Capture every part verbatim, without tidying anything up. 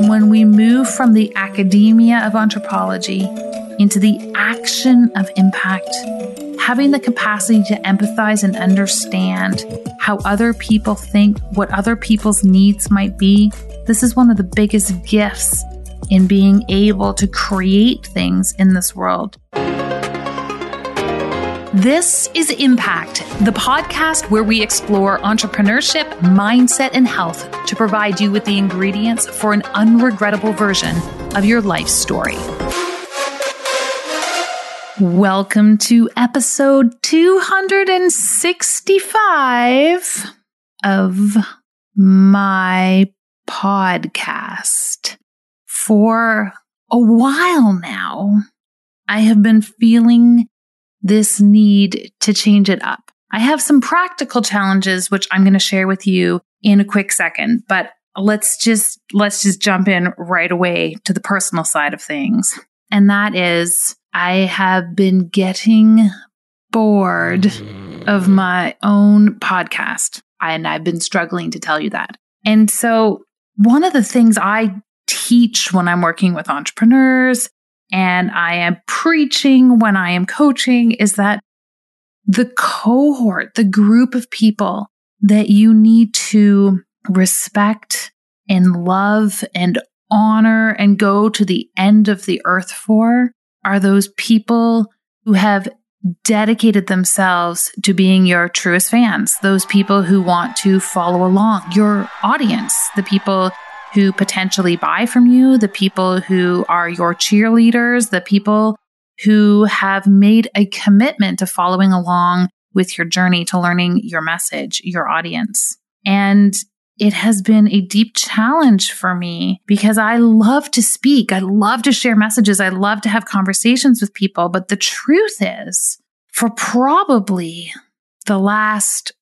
when we move from the academia of anthropology into the action of impact, having the capacity to empathize and understand how other people think, what other people's needs might be, this is one of the biggest gifts in being able to create things in this world. This is Impact, the podcast where we explore entrepreneurship, mindset, and health to provide you with the ingredients for an unregrettable version of your life story. Welcome to episode two hundred sixty-five of my podcast. For a while now, I have been feeling this need to change it up. I have some practical challenges, which I'm going to share with you in a quick second, but let's just, let's just jump in right away to the personal side of things. And that is, I have been getting bored of my own podcast, and I've been struggling to tell you that. And so one of the things I teach when I'm working with entrepreneurs and I am preaching when I am coaching is that the cohort, the group of people that you need to respect and love and honor and go to the end of the earth for are those people who have dedicated themselves to being your truest fans, those people who want to follow along, your audience, the people who potentially buy from you, the people who are your cheerleaders, the people who have made a commitment to following along with your journey to learning your message, your audience. And it has been a deep challenge for me because I love to speak. I love to share messages. I love to have conversations with people. But the truth is, for probably the last,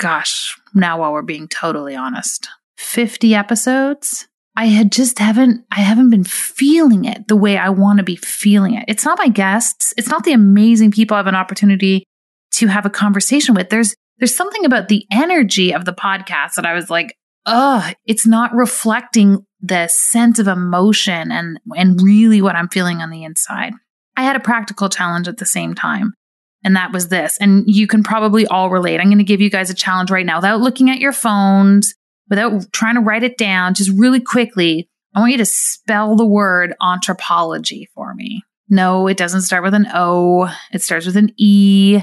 gosh, now while we're being totally honest, fifty episodes, I had just haven't, I haven't been feeling it the way I want to be feeling it. It's not my guests. It's not the amazing people I have an opportunity to have a conversation with. There's, there's something about the energy of the podcast that I was like, oh, it's not reflecting the sense of emotion and, and really what I'm feeling on the inside. I had a practical challenge at the same time. And that was this, and you can probably all relate. I'm going to give you guys a challenge right now without looking at your phones, without trying to write it down, just really quickly, I want you to spell the word anthropology for me. No, it doesn't start with an O. It starts with an E.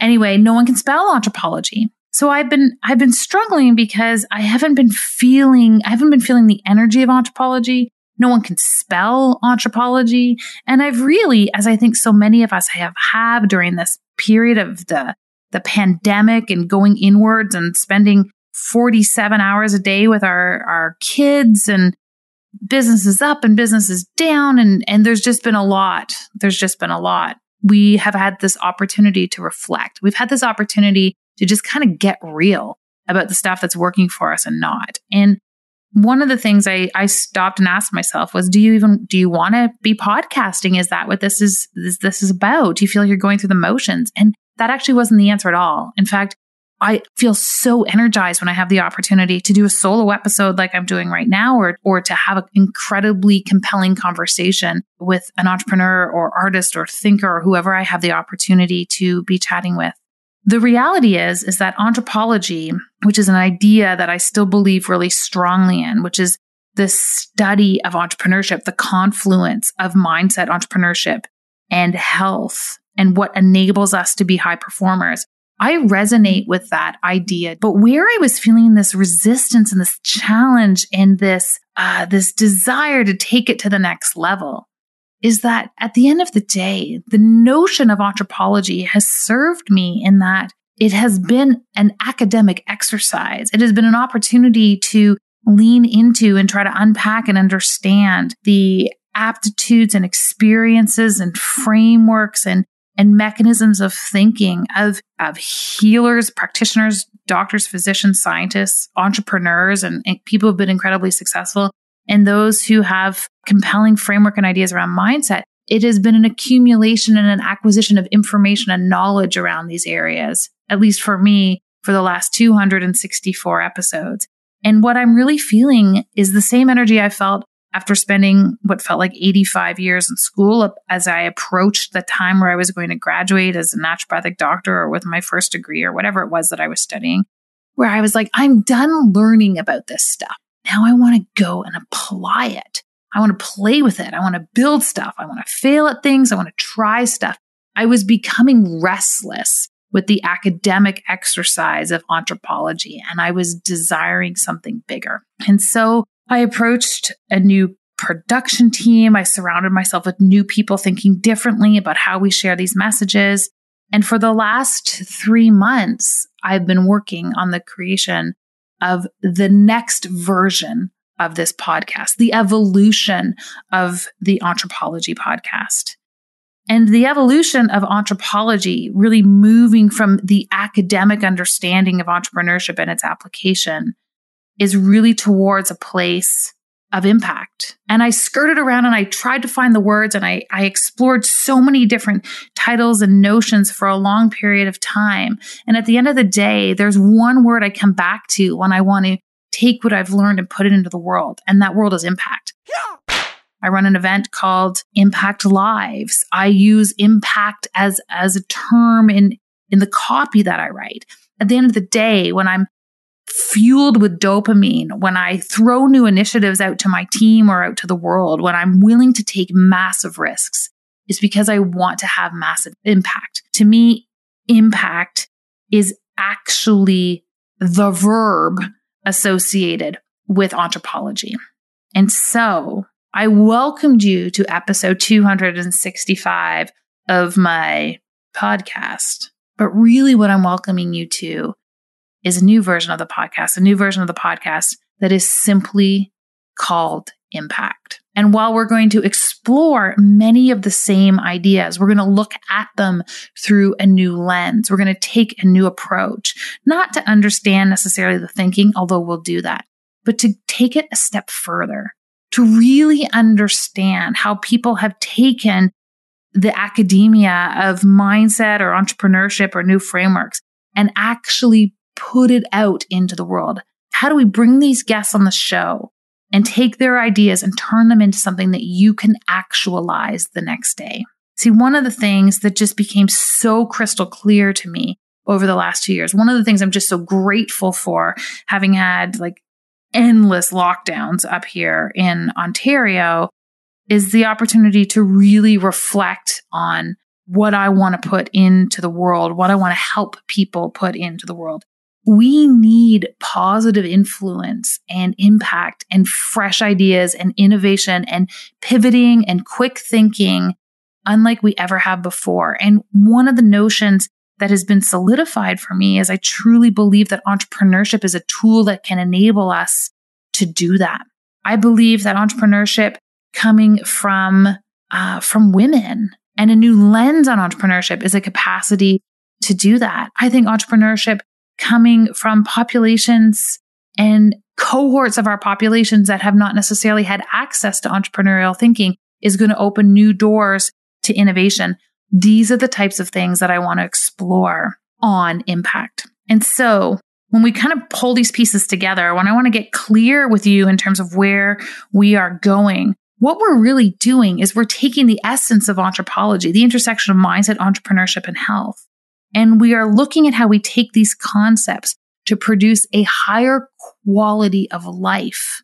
Anyway, no one can spell anthropology. So I've been, I've been struggling because I haven't been feeling, I haven't been feeling the energy of anthropology. No one can spell anthropology. And I've really, as I think so many of us have, have during this period of the, the pandemic and going inwards and spending forty-seven hours a day with our, our kids and businesses up and businesses down. And, and there's just been a lot. There's just been a lot. We have had this opportunity to reflect. We've had this opportunity to just kind of get real about the stuff that's working for us and not. And one of the things I, I stopped and asked myself was, do you even, do you want to be podcasting? Is that what this is, is, this is about? Do you feel like you're going through the motions? And that actually wasn't the answer at all. In fact, I feel so energized when I have the opportunity to do a solo episode like I'm doing right now, or or to have an incredibly compelling conversation with an entrepreneur or artist or thinker or whoever I have the opportunity to be chatting with. The reality is, is that anthropology, which is an idea that I still believe really strongly in, which is the study of entrepreneurship, the confluence of mindset, entrepreneurship, and health, and what enables us to be high performers. I resonate with that idea, but where I was feeling this resistance and this challenge and this uh, this desire to take it to the next level is that at the end of the day, the notion of anthropology has served me in that it has been an academic exercise. It has been an opportunity to lean into and try to unpack and understand the aptitudes and experiences and frameworks and and mechanisms of thinking of, of healers, practitioners, doctors, physicians, scientists, entrepreneurs, and, and people who have been incredibly successful, and those who have compelling framework and ideas around mindset. It has been an accumulation and an acquisition of information and knowledge around these areas, at least for me, for the last two hundred sixty-four episodes. And what I'm really feeling is the same energy I felt After spending what felt like eighty-five years in school, as I approached the time where I was going to graduate as a naturopathic doctor or with my first degree or whatever it was that I was studying, where I was like, I'm done learning about this stuff. Now I want to go and apply it. I want to play with it. I want to build stuff. I want to fail at things. I want to try stuff. I was becoming restless with the academic exercise of anthropology, and I was desiring something bigger. And so I approached a new production team. I surrounded myself with new people thinking differently about how we share these messages. And for the last three months, I've been working on the creation of the next version of this podcast, the evolution of the Anthropology podcast. And the evolution of anthropology really moving from the academic understanding of entrepreneurship and its application is really towards a place of impact. And I skirted around and I tried to find the words and I, I explored so many different titles and notions for a long period of time. And at the end of the day, there's one word I come back to when I want to take what I've learned and put it into the world. And that world is impact. Yeah. I run an event called Impact Lives. I use impact as, as a term in, in the copy that I write. At the end of the day, when I'm fueled with dopamine, when I throw new initiatives out to my team or out to the world, when I'm willing to take massive risks, it's because I want to have massive impact. To me, impact is actually the verb associated with anthropology. And so I welcomed you to episode two hundred sixty-five of my podcast. But really what I'm welcoming you to is a new version of the podcast, a new version of the podcast that is simply called Impact. And while we're going to explore many of the same ideas, we're going to look at them through a new lens. We're going to take a new approach, not to understand necessarily the thinking, although we'll do that, but to take it a step further. To really understand how people have taken the academia of mindset or entrepreneurship or new frameworks and actually put it out into the world. How do we bring these guests on the show and take their ideas and turn them into something that you can actualize the next day? See, one of the things that just became so crystal clear to me over the last two years, one of the things I'm just so grateful for, having had like endless lockdowns up here in Ontario, is the opportunity to really reflect on what I want to put into the world, what I want to help people put into the world. We need positive influence and impact and fresh ideas and innovation and pivoting and quick thinking, unlike we ever have before. And one of the notions that has been solidified for me is I truly believe that entrepreneurship is a tool that can enable us to do that. I believe that entrepreneurship coming from uh, from women and a new lens on entrepreneurship is a capacity to do that. I think entrepreneurship coming from populations and cohorts of our populations that have not necessarily had access to entrepreneurial thinking is going to open new doors to innovation. These are the types of things that I want to explore on Impact. And so when we kind of pull these pieces together, when I want to get clear with you in terms of where we are going, what we're really doing is we're taking the essence of anthropology, the intersection of mindset, entrepreneurship, and health. And we are looking at how we take these concepts to produce a higher quality of life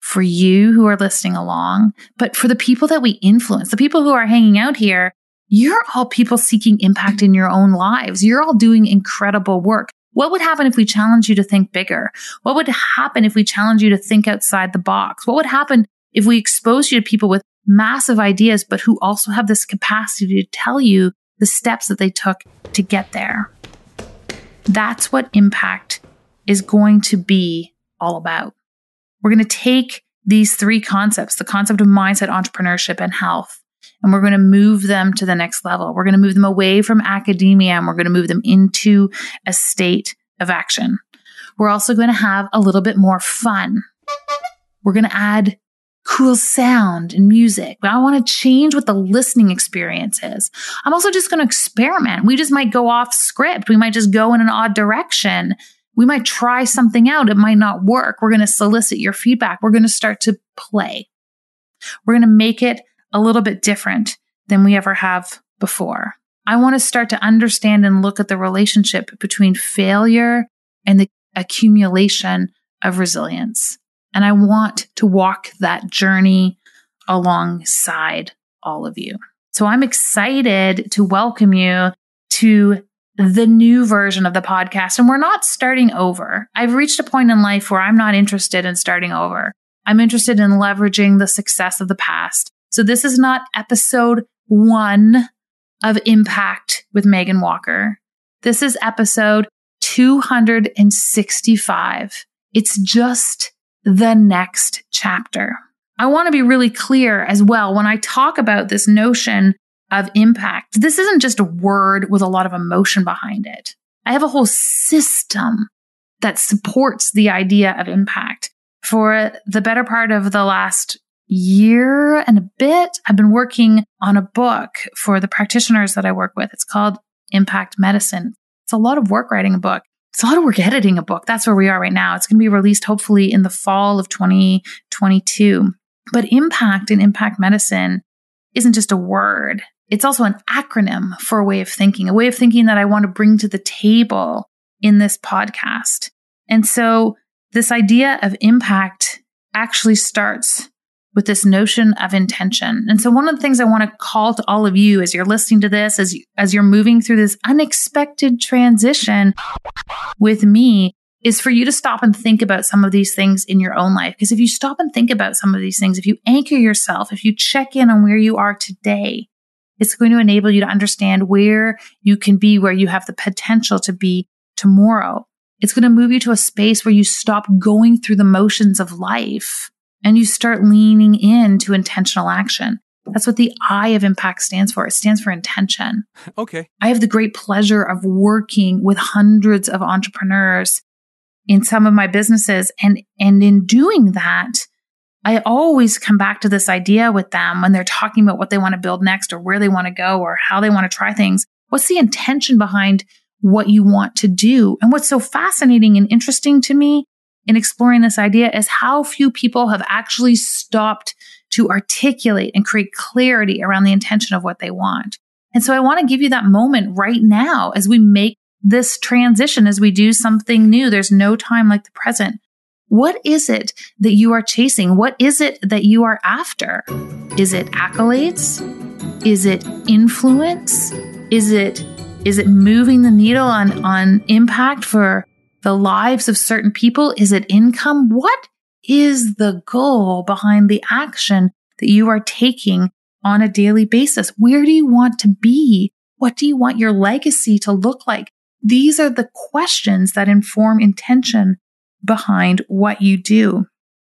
for you who are listening along, but for the people that we influence, the people who are hanging out here. You're all people seeking impact in your own lives. You're all doing incredible work. What would happen if we challenge you to think bigger? What would happen if we challenge you to think outside the box? What would happen if we expose you to people with massive ideas, but who also have this capacity to tell you the steps that they took to get there? That's what Impact is going to be all about. We're going to take these three concepts, the concept of mindset, entrepreneurship, and health, and we're going to move them to the next level. We're going to move them away from academia and we're going to move them into a state of action. We're also going to have a little bit more fun. We're going to add cool sound and music. I want to change what the listening experience is. I'm also just going to experiment. We just might go off script. We might just go in an odd direction. We might try something out. It might not work. We're going to solicit your feedback. We're going to start to play. We're going to make it a little bit different than we ever have before. I want to start to understand and look at the relationship between failure and the accumulation of resilience. And I want to walk that journey alongside all of you. So I'm excited to welcome you to the new version of the podcast. And we're not starting over. I've reached a point in life where I'm not interested in starting over. I'm interested in leveraging the success of the past. So this is not episode one of Impact with Meghan Walker. This is episode two hundred sixty-five. It's just the next chapter. I want to be really clear as well when I talk about this notion of impact. This isn't just a word with a lot of emotion behind it. I have a whole system that supports the idea of impact. For the better part of the last year and a bit, I've been working on a book for the practitioners that I work with. It's called Impact Medicine. It's a lot of work writing a book. It's a lot of work editing a book. That's where we are right now. It's going to be released hopefully in the fall of twenty twenty-two. But impact and impact medicine isn't just a word. It's also an acronym for a way of thinking, a way of thinking that I want to bring to the table in this podcast. And so this idea of impact actually starts with this notion of intention. And so one of the things I want to call to all of you as you're listening to this, as, you, as you're moving through this unexpected transition with me, is for you to stop and think about some of these things in your own life. Because if you stop and think about some of these things, if you anchor yourself, if you check in on where you are today, it's going to enable you to understand where you can be, where you have the potential to be tomorrow. It's going to move you to a space where you stop going through the motions of life and you start leaning into intentional action. That's what the I of impact stands for. It stands for intention. Okay. I have the great pleasure of working with hundreds of entrepreneurs in some of my businesses. And, and in doing that, I always come back to this idea with them when they're talking about what they want to build next or where they want to go or how they want to try things. What's the intention behind what you want to do? And what's so fascinating and interesting to me in exploring this idea is how few people have actually stopped to articulate and create clarity around the intention of what they want. And so I want to give you that moment right now as we make this transition, as we do something new. There's no time like the present. What is it that you are chasing? What is it that you are after? Is it accolades? Is it influence? Is it is it moving the needle on, on impact for the lives of certain people? Is it income? What is the goal behind the action that you are taking on a daily basis? Where do you want to be? What do you want your legacy to look like? These are the questions that inform intention behind what you do.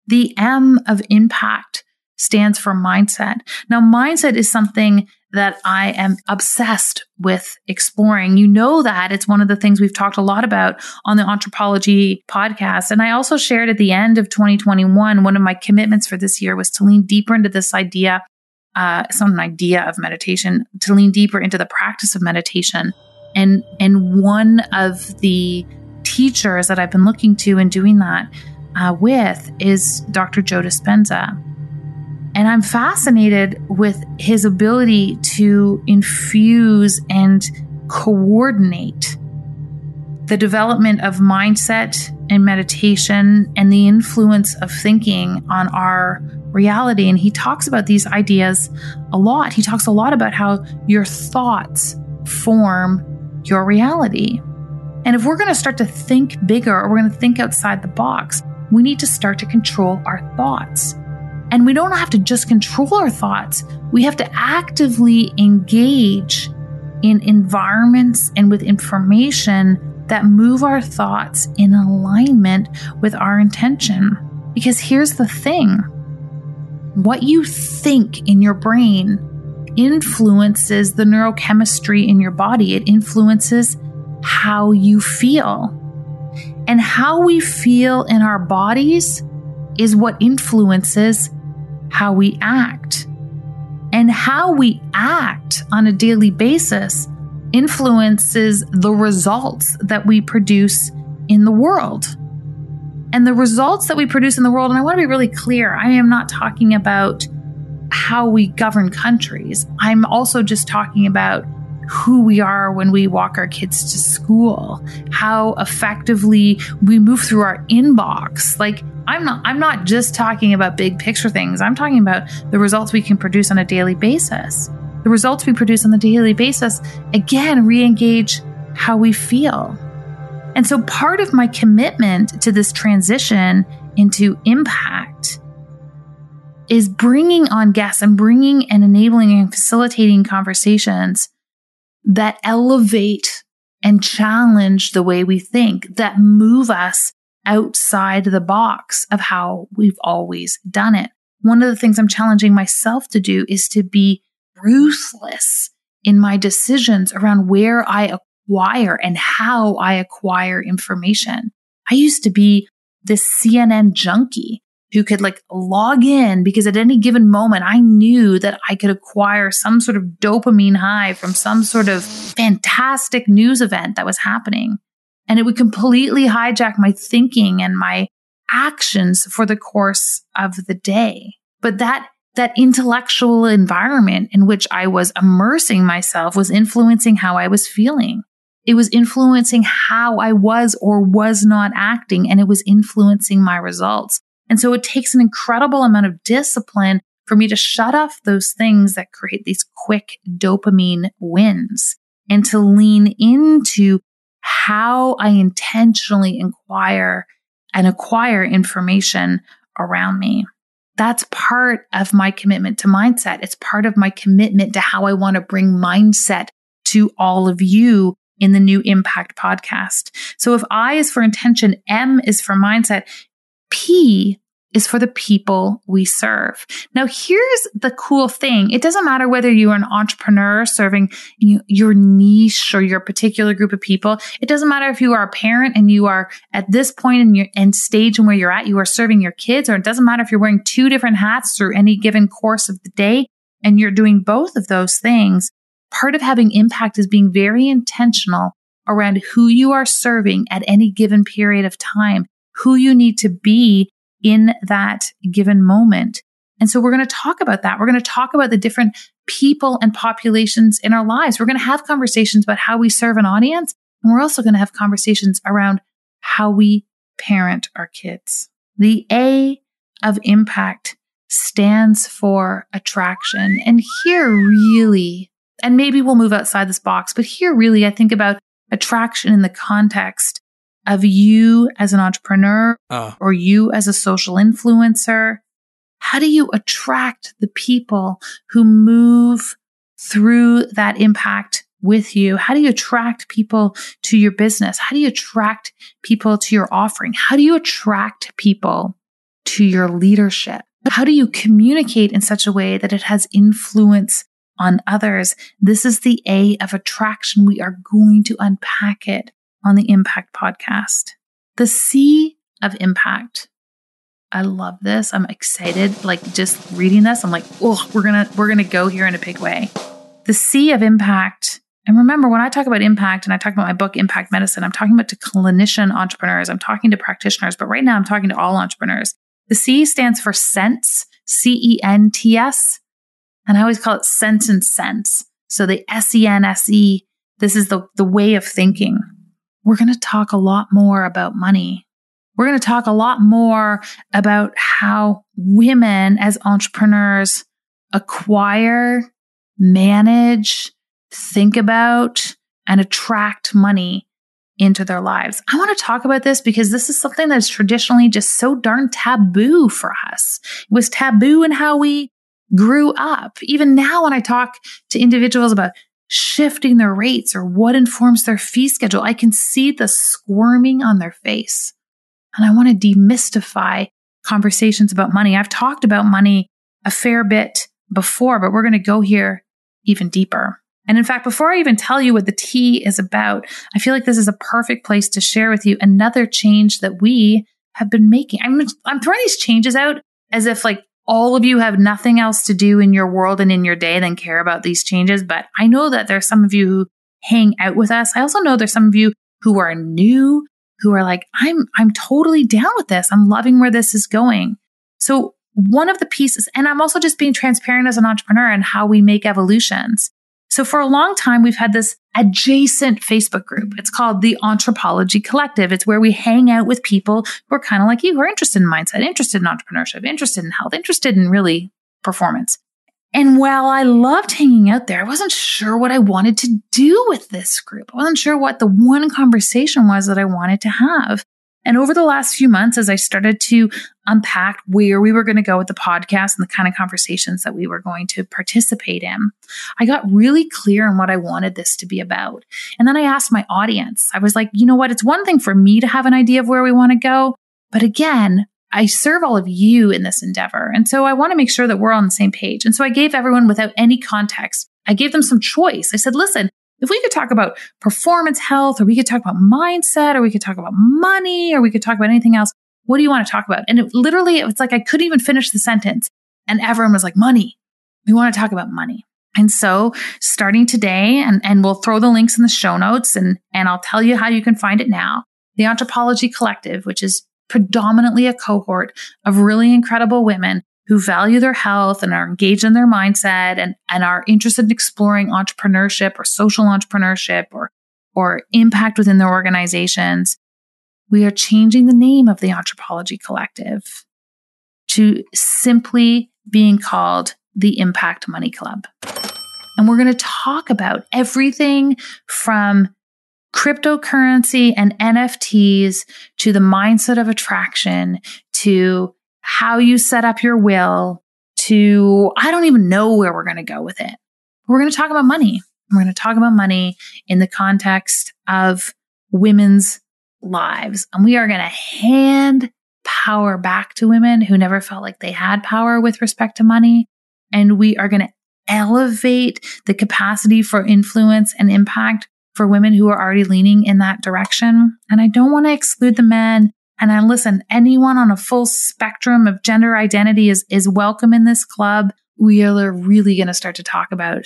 The M of impact stands for mindset. Now, mindset is something that I am obsessed with exploring. You know that it's one of the things we've talked a lot about on the Anthropology podcast. And I also shared at the end of twenty twenty-one, one of my commitments for this year was to lean deeper into this idea. Uh, it's not an idea of meditation, to lean deeper into the practice of meditation. And, and one of the teachers that I've been looking to and doing that uh, with is Doctor Joe Dispenza. And I'm fascinated with his ability to infuse and coordinate the development of mindset and meditation and the influence of thinking on our reality. And he talks about these ideas a lot. He talks a lot about how your thoughts form your reality. And if we're going to start to think bigger, or we're going to think outside the box, we need to start to control our thoughts. And we don't have to just control our thoughts. We have to actively engage in environments and with information that move our thoughts in alignment with our intention. Because here's the thing. What you think in your brain influences the neurochemistry in your body. It influences how you feel. And how we feel in our bodies is what influences how we act. And how we act on a daily basis influences the results that we produce in the world and the results that we produce in the world. And I want to be really clear. I am not talking about how we govern countries. I'm also just talking about who we are when we walk our kids to school, how effectively we move through our inbox. Like I'm not, I'm not just talking about big picture things. I'm talking about the results we can produce on a daily basis. The results we produce on the daily basis, again, re-engage how we feel. And so part of my commitment to this transition into impact is bringing on guests and bringing and enabling and facilitating conversations that elevate and challenge the way we think, that move us outside the box of how we've always done it. One of the things I'm challenging myself to do is to be ruthless in my decisions around where I acquire and how I acquire information. I used to be this C N N junkie who could like log in because at any given moment, I knew that I could acquire some sort of dopamine high from some sort of fantastic news event that was happening. And it would completely hijack my thinking and my actions for the course of the day. But that that intellectual environment in which I was immersing myself was influencing how I was feeling. It was influencing how I was or was not acting, and it was influencing my results. And so it takes an incredible amount of discipline for me to shut off those things that create these quick dopamine wins and to lean into how I intentionally inquire and acquire information around me. That's part of my commitment to mindset. It's part of my commitment to how I want to bring mindset to all of you in the new Impact podcast. So if I is for intention, M is for mindset, P is for the people we serve. Now, here's the cool thing. It doesn't matter whether you're an entrepreneur serving your niche or your particular group of people. It doesn't matter if you are a parent and you are at this point in your and stage and where you're at, you are serving your kids, or it doesn't matter if you're wearing two different hats through any given course of the day and you're doing both of those things. Part of having impact is being very intentional around who you are serving at any given period of time, who you need to be in that given moment. And so we're going to talk about that. We're going to talk about the different people and populations in our lives. We're going to have conversations about how we serve an audience. And we're also going to have conversations around how we parent our kids. The A of impact stands for attraction. And here really, and maybe we'll move outside this box, but here really I think about attraction in the context of you as an entrepreneur uh. or you as a social influencer. How do you attract the people who move through that impact with you? How do you attract people to your business? How do you attract people to your offering? How do you attract people to your leadership? How do you communicate in such a way that it has influence on others? This is the A of attraction. We are going to unpack it on the Impact podcast. The C of impact. I love this. I'm excited. Like just reading this, I'm like, oh, we're going to, we're going to go here in a big way. The C of impact. And remember, when I talk about impact and I talk about my book, Impact Medicine, I'm talking about to clinician entrepreneurs. I'm talking to practitioners, but right now I'm talking to all entrepreneurs. The C stands for sense, C E N T S. And I always call it sense and sense. So the S E N S E, this is the, the way of thinking. We're going to talk a lot more about money. We're going to talk a lot more about how women as entrepreneurs acquire, manage, think about, and attract money into their lives. I want to talk about this because this is something that's traditionally just so darn taboo for us. It was taboo in how we grew up. Even now when I talk to individuals about shifting their rates or what informs their fee schedule, I can see the squirming on their face. And I want to demystify conversations about money. I've talked about money a fair bit before, but we're going to go here even deeper. And in fact, before I even tell you what the T is about, I feel like this is a perfect place to share with you another change that we have been making. I'm, I'm throwing these changes out as if like all of you have nothing else to do in your world and in your day than care about these changes. But I know that there's some of you who hang out with us. I also know there's some of you who are new who are like, I'm, I'm totally down with this. I'm loving where this is going. So one of the pieces, and I'm also just being transparent as an entrepreneur and how we make evolutions. So for a long time, we've had this adjacent Facebook group. It's called the Anthropology Collective. It's where we hang out with people who are kind of like you, who are interested in mindset, interested in entrepreneurship, interested in health, interested in really performance. And while I loved hanging out there, I wasn't sure what I wanted to do with this group. I wasn't sure what the one conversation was that I wanted to have. And over the last few months, as I started to unpack where we were going to go with the podcast and the kind of conversations that we were going to participate in, I got really clear on what I wanted this to be about. And then I asked my audience, I was like, you know what? It's one thing for me to have an idea of where we want to go. But again, I serve all of you in this endeavor. And so I want to make sure that we're on the same page. And so I gave everyone, without any context, I gave them some choice. I said, listen, if we could talk about performance health, or we could talk about mindset, or we could talk about money, or we could talk about anything else, what do you want to talk about? And it literally, it's like I couldn't even finish the sentence. And everyone was like, money. We want to talk about money. And so starting today, and, and we'll throw the links in the show notes, and, and I'll tell you how you can find it now. The Anthropology Collective, which is predominantly a cohort of really incredible women who value their health and are engaged in their mindset and, and are interested in exploring entrepreneurship or social entrepreneurship or, or impact within their organizations. We are changing the name of the Anthropology Collective to simply being called the Impact Money Club. And we're going to talk about everything from cryptocurrency and N F Ts to the mindset of attraction to how you set up your will to, I don't even know where we're going to go with it. We're going to talk about money. We're going to talk about money in the context of women's lives. And we are going to hand power back to women who never felt like they had power with respect to money. And we are going to elevate the capacity for influence and impact for women who are already leaning in that direction. And I don't want to exclude the men. And I listen, anyone on a full spectrum of gender identity is, is welcome in this club. We are really going to start to talk about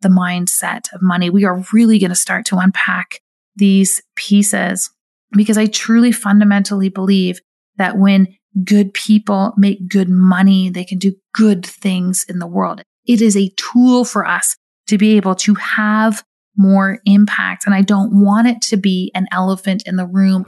the mindset of money. We are really going to start to unpack these pieces, because I truly fundamentally believe that when good people make good money, they can do good things in the world. It is a tool for us to be able to have more impact. And I don't want it to be an elephant in the room.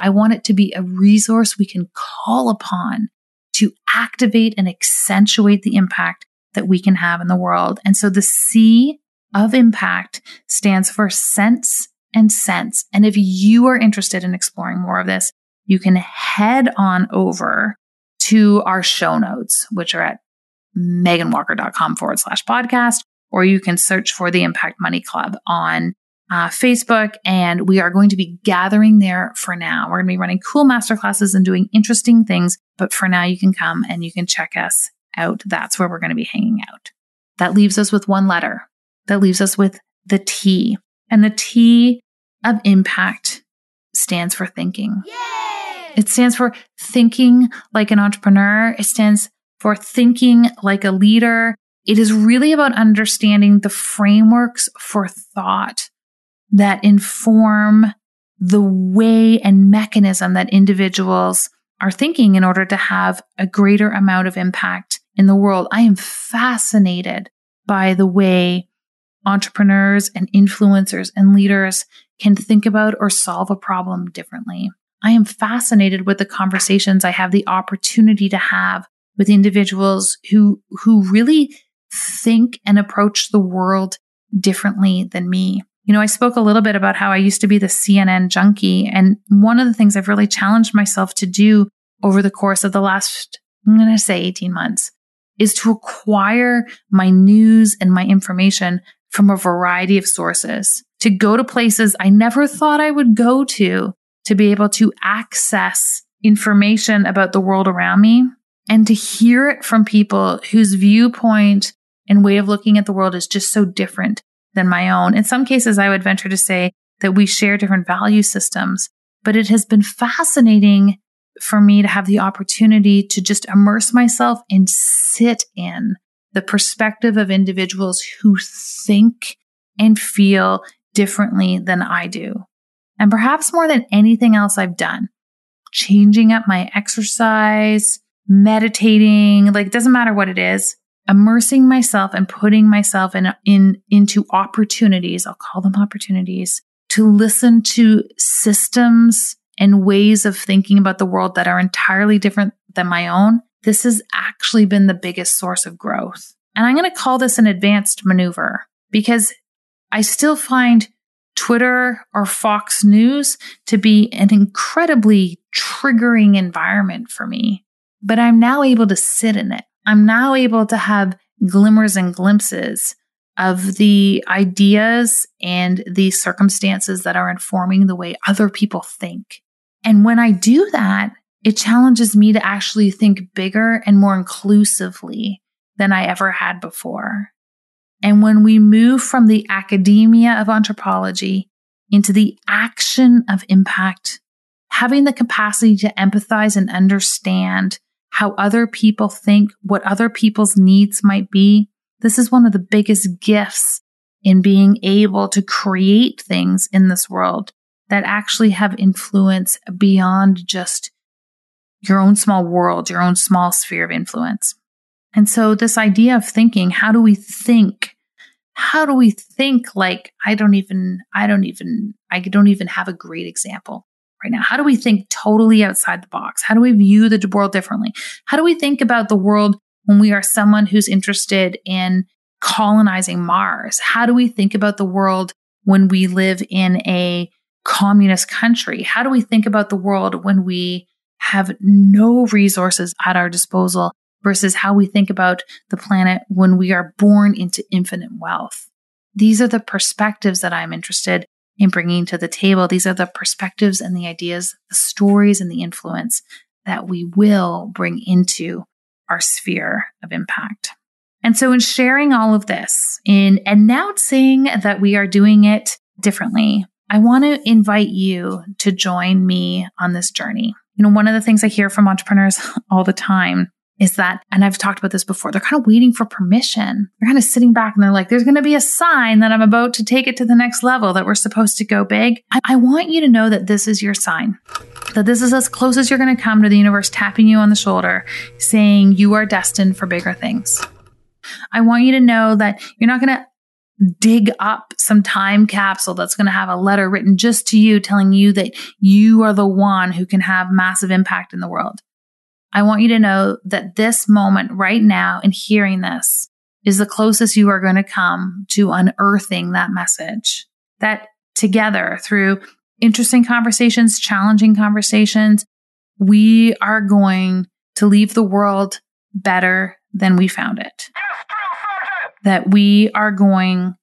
I want it to be a resource we can call upon to activate and accentuate the impact that we can have in the world. And so the C of impact stands for sense and sense. And if you are interested in exploring more of this, you can head on over to our show notes, which are at meghan walker dot com forward slash podcast, or you can search for the Impact Money Club on Uh, Facebook, and we are going to be gathering there for now. We're going to be running cool masterclasses and doing interesting things, but for now you can come and you can check us out. That's where we're going to be hanging out. That leaves us with one letter. That leaves us with the T. And the T of impact stands for thinking. Yay! It stands for thinking like an entrepreneur. It stands for thinking like a leader. It is really about understanding the frameworks for thought that inform the way and mechanism that individuals are thinking in order to have a greater amount of impact in the world. I am fascinated by the way entrepreneurs and influencers and leaders can think about or solve a problem differently. I am fascinated with the conversations I have the opportunity to have with individuals who, who really think and approach the world differently than me. You know, I spoke a little bit about how I used to be the C N N junkie. And one of the things I've really challenged myself to do over the course of the last, I'm going to say eighteen months, is to acquire my news and my information from a variety of sources, to go to places I never thought I would go to, to be able to access information about the world around me and to hear it from people whose viewpoint and way of looking at the world is just so different than my own. In some cases, I would venture to say that we share different value systems, but it has been fascinating for me to have the opportunity to just immerse myself and sit in the perspective of individuals who think and feel differently than I do. And perhaps more than anything else I've done, changing up my exercise, meditating, like it doesn't matter what it is, immersing myself and putting myself in, in into opportunities, I'll call them opportunities, to listen to systems and ways of thinking about the world that are entirely different than my own. This has actually been the biggest source of growth. And I'm going to call this an advanced maneuver because I still find Twitter or Fox News to be an incredibly triggering environment for me, but I'm now able to sit in it. I'm now able to have glimmers and glimpses of the ideas and the circumstances that are informing the way other people think. And when I do that, it challenges me to actually think bigger and more inclusively than I ever had before. And when we move from the academia of anthropology into the action of impact, having the capacity to empathize and understand how other people think, what other people's needs might be, this is one of the biggest gifts in being able to create things in this world that actually have influence beyond just your own small world, your own small sphere of influence. And so this idea of thinking, how do we think? How do we think like, I don't even, I don't even, I don't even have a great example right now. How do we think totally outside the box? How do we view the world differently? How do we think about the world when we are someone who's interested in colonizing Mars? How do we think about the world when we live in a communist country? How do we think about the world when we have no resources at our disposal? Versus how we think about the planet when we are born into infinite wealth. These are the perspectives that I'm interested in bringing to the table. These are the perspectives and the ideas, the stories and the influence that we will bring into our sphere of impact. And so in sharing all of this, in announcing that we are doing it differently, I want to invite you to join me on this journey. You know, one of the things I hear from entrepreneurs all the time is that, and I've talked about this before, they're kind of waiting for permission. They're kind of sitting back and they're like, there's going to be a sign that I'm about to take it to the next level, that we're supposed to go big. I, I want you to know that this is your sign, that this is as close as you're going to come to the universe tapping you on the shoulder, saying you are destined for bigger things. I want you to know that you're not going to dig up some time capsule that's going to have a letter written just to you, telling you that you are the one who can have massive impact in the world. I want you to know that this moment right now and hearing this is the closest you are going to come to unearthing that message. That together, through interesting conversations, challenging conversations, we are going to leave the world better than we found it. That we are going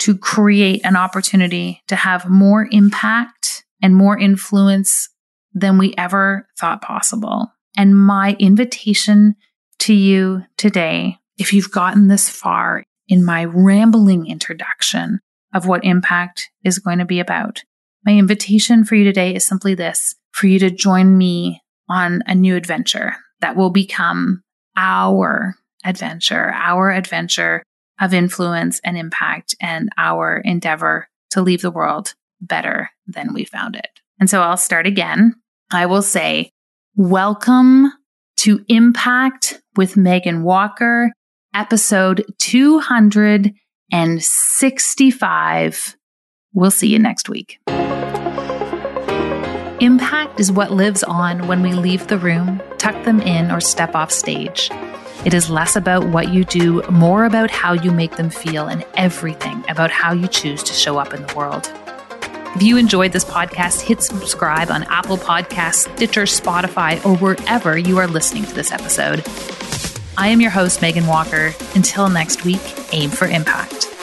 to create an opportunity to have more impact and more influence than we ever thought possible. And my invitation to you today, if you've gotten this far in my rambling introduction of what impact is going to be about, my invitation for you today is simply this, for you to join me on a new adventure that will become our adventure, our adventure of influence and impact, and our endeavor to leave the world better than we found it. And so I'll start again. I will say, welcome to Impact with Meghan Walker, episode two hundred sixty-five. We'll see you next week. Impact is what lives on when we leave the room, tuck them in, or step off stage. It is less about what you do, more about how you make them feel, and everything about how you choose to show up in the world. If you enjoyed this podcast, hit subscribe on Apple Podcasts, Stitcher, Spotify, or wherever you are listening to this episode. I am your host, Meghan Walker. Until next week, aim for impact.